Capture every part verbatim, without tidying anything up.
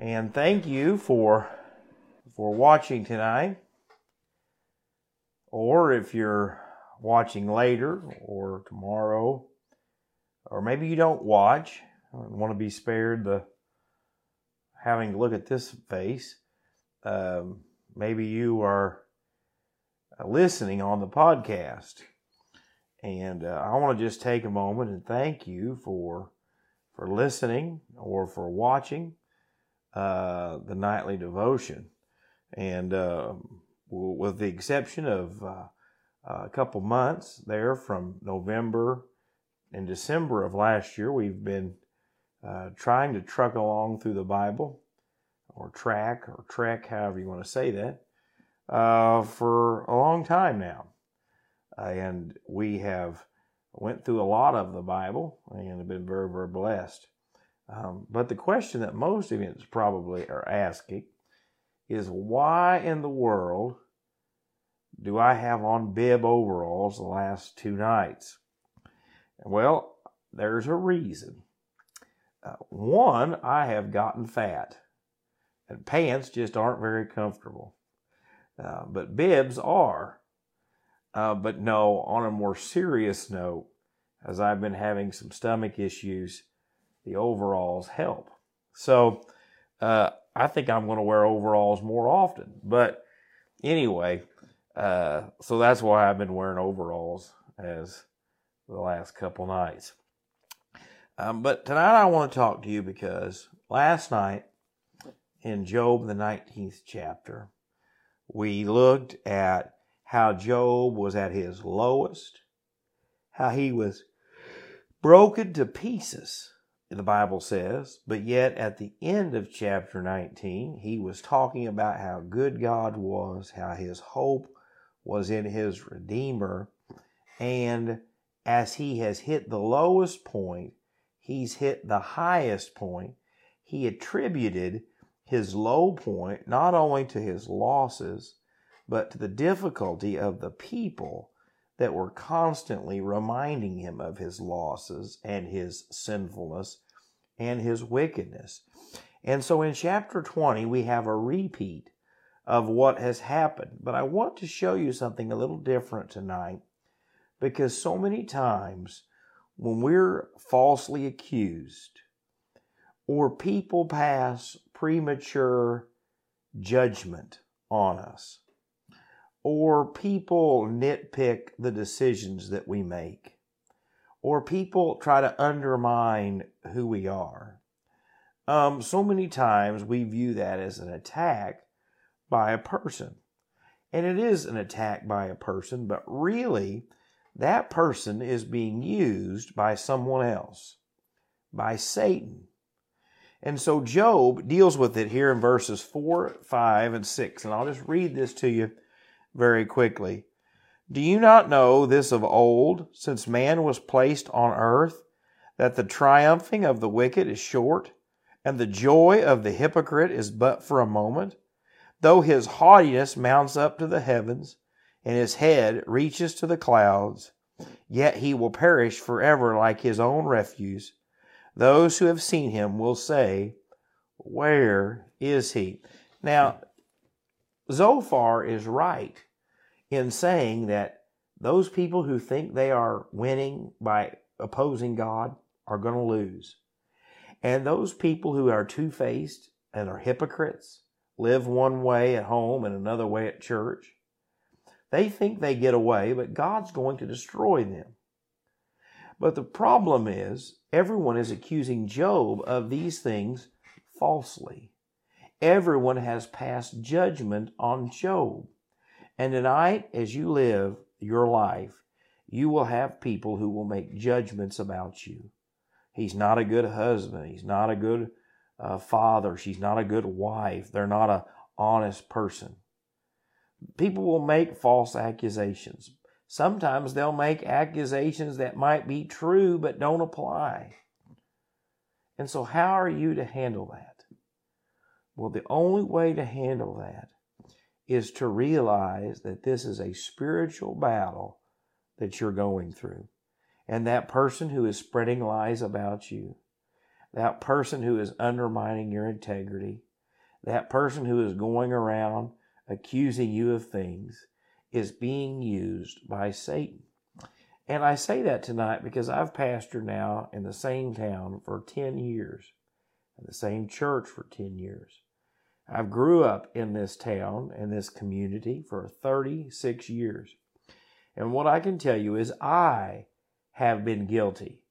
And thank you for for watching tonight. Or if you're watching later or tomorrow, or maybe you don't watch, I don't want to be spared the having to look at this face. Um, maybe you are listening on the podcast, and uh, I want to just take a moment and thank you for for listening or for watching uh, the nightly devotion. And uh, with the exception of uh, a couple months there from November and December of last year, we've been uh, trying to truck along through the Bible, or track or trek, however you want to say that, uh, for a long time now. And we have went through a lot of the Bible and have been very, very blessed. Um, but the question that most of you probably are asking is, why in the world do I have on bib overalls the last two nights? Well, there's a reason. Uh, one, I have gotten fat, and pants just aren't very comfortable. Uh, but bibs are. Uh, but no, on a more serious note, as I've been having some stomach issues, the overalls help. So uh, I think I'm going to wear overalls more often. But anyway, uh, so that's why I've been wearing overalls as the last couple nights. Um, but tonight I want to talk to you because last night in Job, the nineteenth chapter, we looked at how Job was at his lowest, how he was broken to pieces, the Bible says, but yet at the end of chapter nineteen, he was talking about how good God was, how his hope was in his Redeemer, and as he has hit the lowest point, he's hit the highest point. He attributed his low point not only to his losses, but to the difficulty of the people that were constantly reminding him of his losses and his sinfulness and his wickedness. And so in chapter twenty, we have a repeat of what has happened. But I want to show you something a little different tonight, because so many times when we're falsely accused or people pass premature judgment on us, or people nitpick the decisions that we make, or people try to undermine who we are. Um, so many times we view that as an attack by a person. And it is an attack by a person, but really that person is being used by someone else, by Satan. And so Job deals with it here in verses four, five, and six. And I'll just read this to you very quickly. Do you not know this of old, since man was placed on earth, that the triumphing of the wicked is short, and the joy of the hypocrite is but for a moment? Though his haughtiness mounts up to the heavens, and his head reaches to the clouds, yet he will perish forever like his own refuse. Those who have seen him will say, where is he? Now, Zophar is right in saying that those people who think they are winning by opposing God are going to lose. And those people who are two-faced and are hypocrites, live one way at home and another way at church, they think they get away, but God's going to destroy them. But the problem is, everyone is accusing Job of these things falsely. Everyone has passed judgment on Job. And tonight, as you live your life, you will have people who will make judgments about you. He's not a good husband. He's not a good uh, father. She's not a good wife. They're not an honest person. People will make false accusations. Sometimes they'll make accusations that might be true but don't apply. And so how are you to handle that? Well, the only way to handle that is to realize that this is a spiritual battle that you're going through. And that person who is spreading lies about you, that person who is undermining your integrity, That person who is going around accusing you of things is being used by Satan. And I say that tonight because I've pastored now in the same town for ten years, in the same church for ten years. I grew up in this town and this community for thirty-six years. And what I can tell you is I have been guilty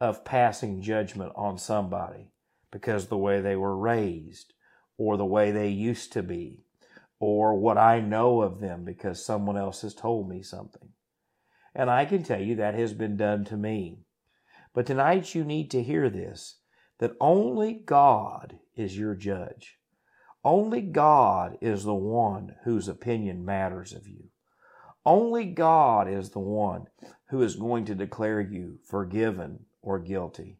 of passing judgment on somebody because of the way they were raised or the way they used to be or what I know of them because someone else has told me something. And I can tell you that has been done to me. But tonight you need to hear this, that only God is your judge. Only God is the one whose opinion matters of you. Only God is the one who is going to declare you forgiven or guilty.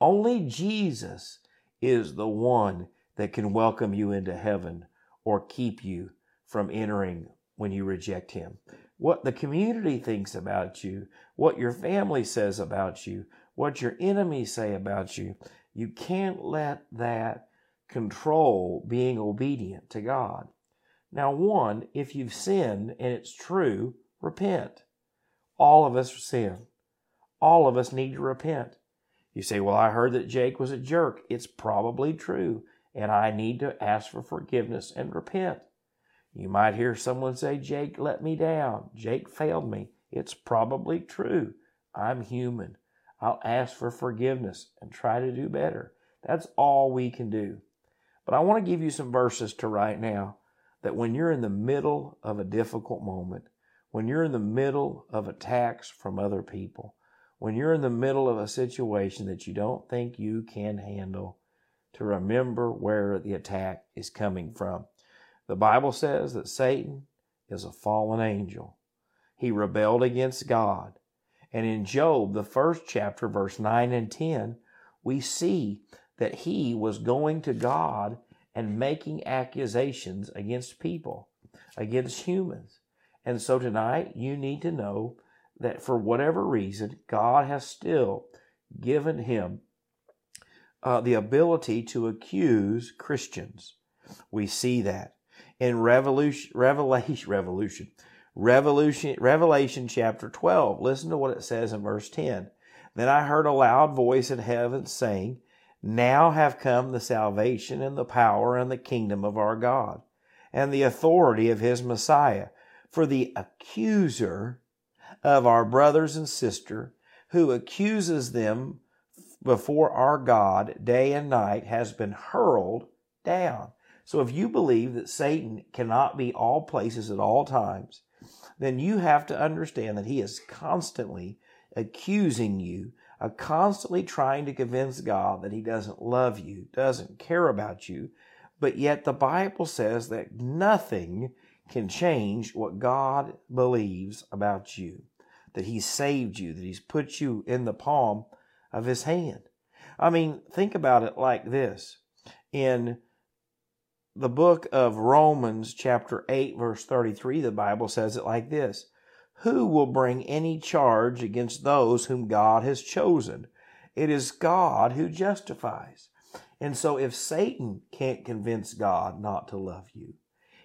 Only Jesus is the one that can welcome you into heaven or keep you from entering when you reject Him. What the community thinks about you, what your family says about you, what your enemies say about you, you can't let that control being obedient to God. Now, one, if you've sinned and it's true, repent. All of us sin. All of us need to repent. You say, well, I heard that Jake was a jerk. It's probably true, and I need to ask for forgiveness and repent. You might hear someone say, Jake let me down. Jake failed me. It's probably true. I'm human. I'll ask for forgiveness and try to do better. That's all we can do. But I want to give you some verses to write now that when you're in the middle of a difficult moment, when you're in the middle of attacks from other people, when you're in the middle of a situation that you don't think you can handle, to remember where the attack is coming from. The Bible says that Satan is a fallen angel. He rebelled against God. And in Job, the first chapter, verse nine and ten, we see that he was going to God and making accusations against people, against humans. And so tonight, you need to know that for whatever reason, God has still given him uh, the ability to accuse Christians. We see that in Revolution, Revelation, Revolution, Revolution, Revelation chapter twelve. Listen to what it says in verse ten. Then I heard a loud voice in heaven saying, now have come the salvation and the power and the kingdom of our God and the authority of His Messiah. For the accuser of our brothers and sisters, who accuses them before our God day and night, has been hurled down. So if you believe that Satan cannot be all places at all times, then you have to understand that he is constantly accusing you, uh, constantly trying to convince God that he doesn't love you, doesn't care about you. But yet the Bible says that nothing can change what God believes about you, that He saved you, that He's put you in the palm of His hand. I mean, think about it like this. In the book of Romans chapter eight, verse thirty-three, the Bible says it like this. Who will bring any charge against those whom God has chosen? It is God who justifies. And so if Satan can't convince God not to love you,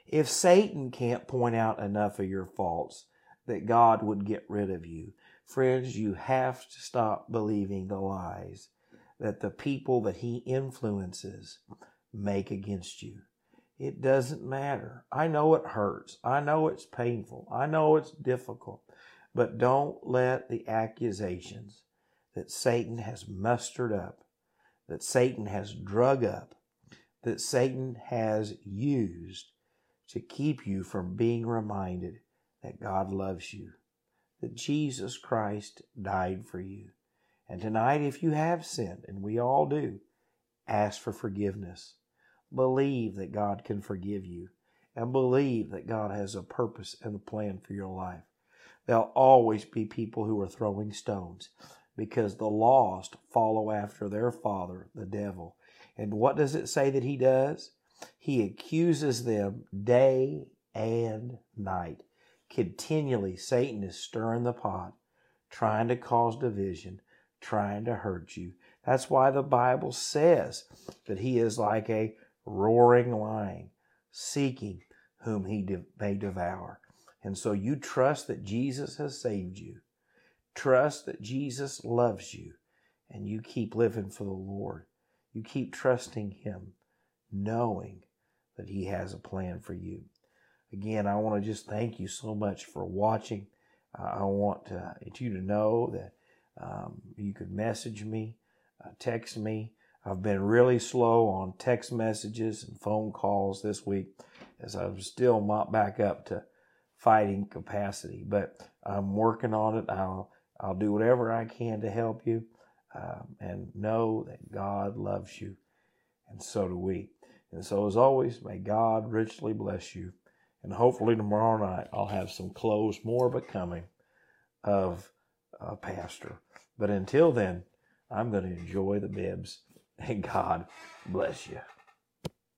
if Satan can't point out enough of your faults that God would get rid of you, friends, you have to stop believing the lies that the people that he influences make against you. It doesn't matter. I know it hurts. I know it's painful. I know it's difficult. But don't let the accusations that Satan has mustered up, that Satan has drug up, that Satan has used to keep you from being reminded that God loves you, that Jesus Christ died for you. And tonight, if you have sinned, and we all do, ask for forgiveness. Believe that God can forgive you, and believe that God has a purpose and a plan for your life. There'll always be people who are throwing stones because the lost follow after their father, the devil. And what does it say that he does? He accuses them day and night. Continually, Satan is stirring the pot, trying to cause division, trying to hurt you. That's why the Bible says that he is like a roaring lion, seeking whom he de- may devour. And so you trust that Jesus has saved you. Trust that Jesus loves you. And you keep living for the Lord. You keep trusting Him, knowing that He has a plan for you. Again, I want to just thank you so much for watching. Uh, I want uh, you to know that um, you could message me, uh, text me. I've been really slow on text messages and phone calls this week, as I'm still not back up to fighting capacity. But I'm working on it. I'll I'll do whatever I can to help you. Um, and know that God loves you, and so do we. And so as always, may God richly bless you. And hopefully tomorrow night I'll have some clothes more becoming of a pastor. But until then, I'm going to enjoy the bibs, and God bless you.